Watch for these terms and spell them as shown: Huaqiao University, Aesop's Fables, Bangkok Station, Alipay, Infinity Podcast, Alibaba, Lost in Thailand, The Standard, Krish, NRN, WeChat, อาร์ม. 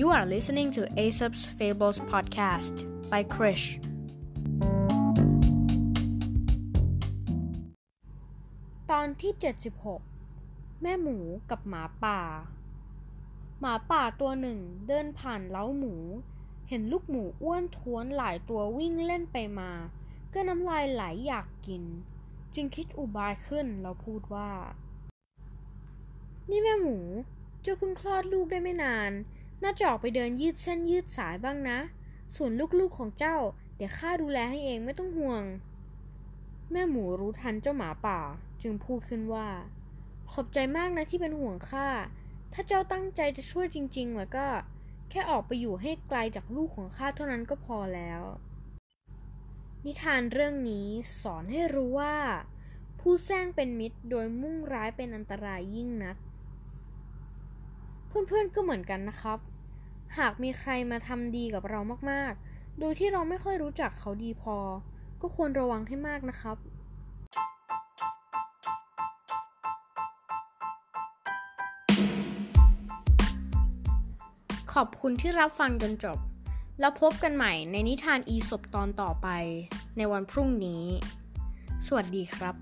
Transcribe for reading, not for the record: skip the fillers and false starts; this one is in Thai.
You are listening to Aesop's Fables podcast by Krish. ตอนที่76แม่หมูกับหมาป่าตัวหนึ่งเดินผ่านเล้าหมูเห็นลูกหมูอ้วนท้วนหลายตัววิ่งเล่นไปมาก็น้ำลายไหลอยากกินจึงคิดอุบายขึ้นแล้วพูดว่านี่แม่หมูเจ้าเพิ่งคลอดลูกได้ไม่นานน่าจะออกไปเดินยืดเส้นยืดสายบ้างนะส่วนลูกๆของเจ้าเดี๋ยวข้าดูแลให้เองไม่ต้องห่วงแม่หมูรู้ทันเจ้าหมาป่าจึงพูดขึ้นว่าขอบใจมากนะที่เป็นห่วงข้าถ้าเจ้าตั้งใจจะช่วยจริงๆแล้วก็แค่ออกไปอยู่ให้ไกลจากลูกของข้าเท่านั้นก็พอแล้วนิทานเรื่องนี้สอนให้รู้ว่าผู้แสร้งเป็นมิตรโดยมุ่งร้ายเป็นอันตรายยิ่งนักเพื่อนๆก็เหมือนกันนะครับหากมีใครมาทำดีกับเรามากๆโดยที่เราไม่ค่อยรู้จักเขาดีพอก็ควรระวังให้มากนะครับขอบคุณที่รับฟังจนจบแล้วพบกันใหม่ในนิทานอีสปตอนต่อไปในวันพรุ่งนี้สวัสดีครับ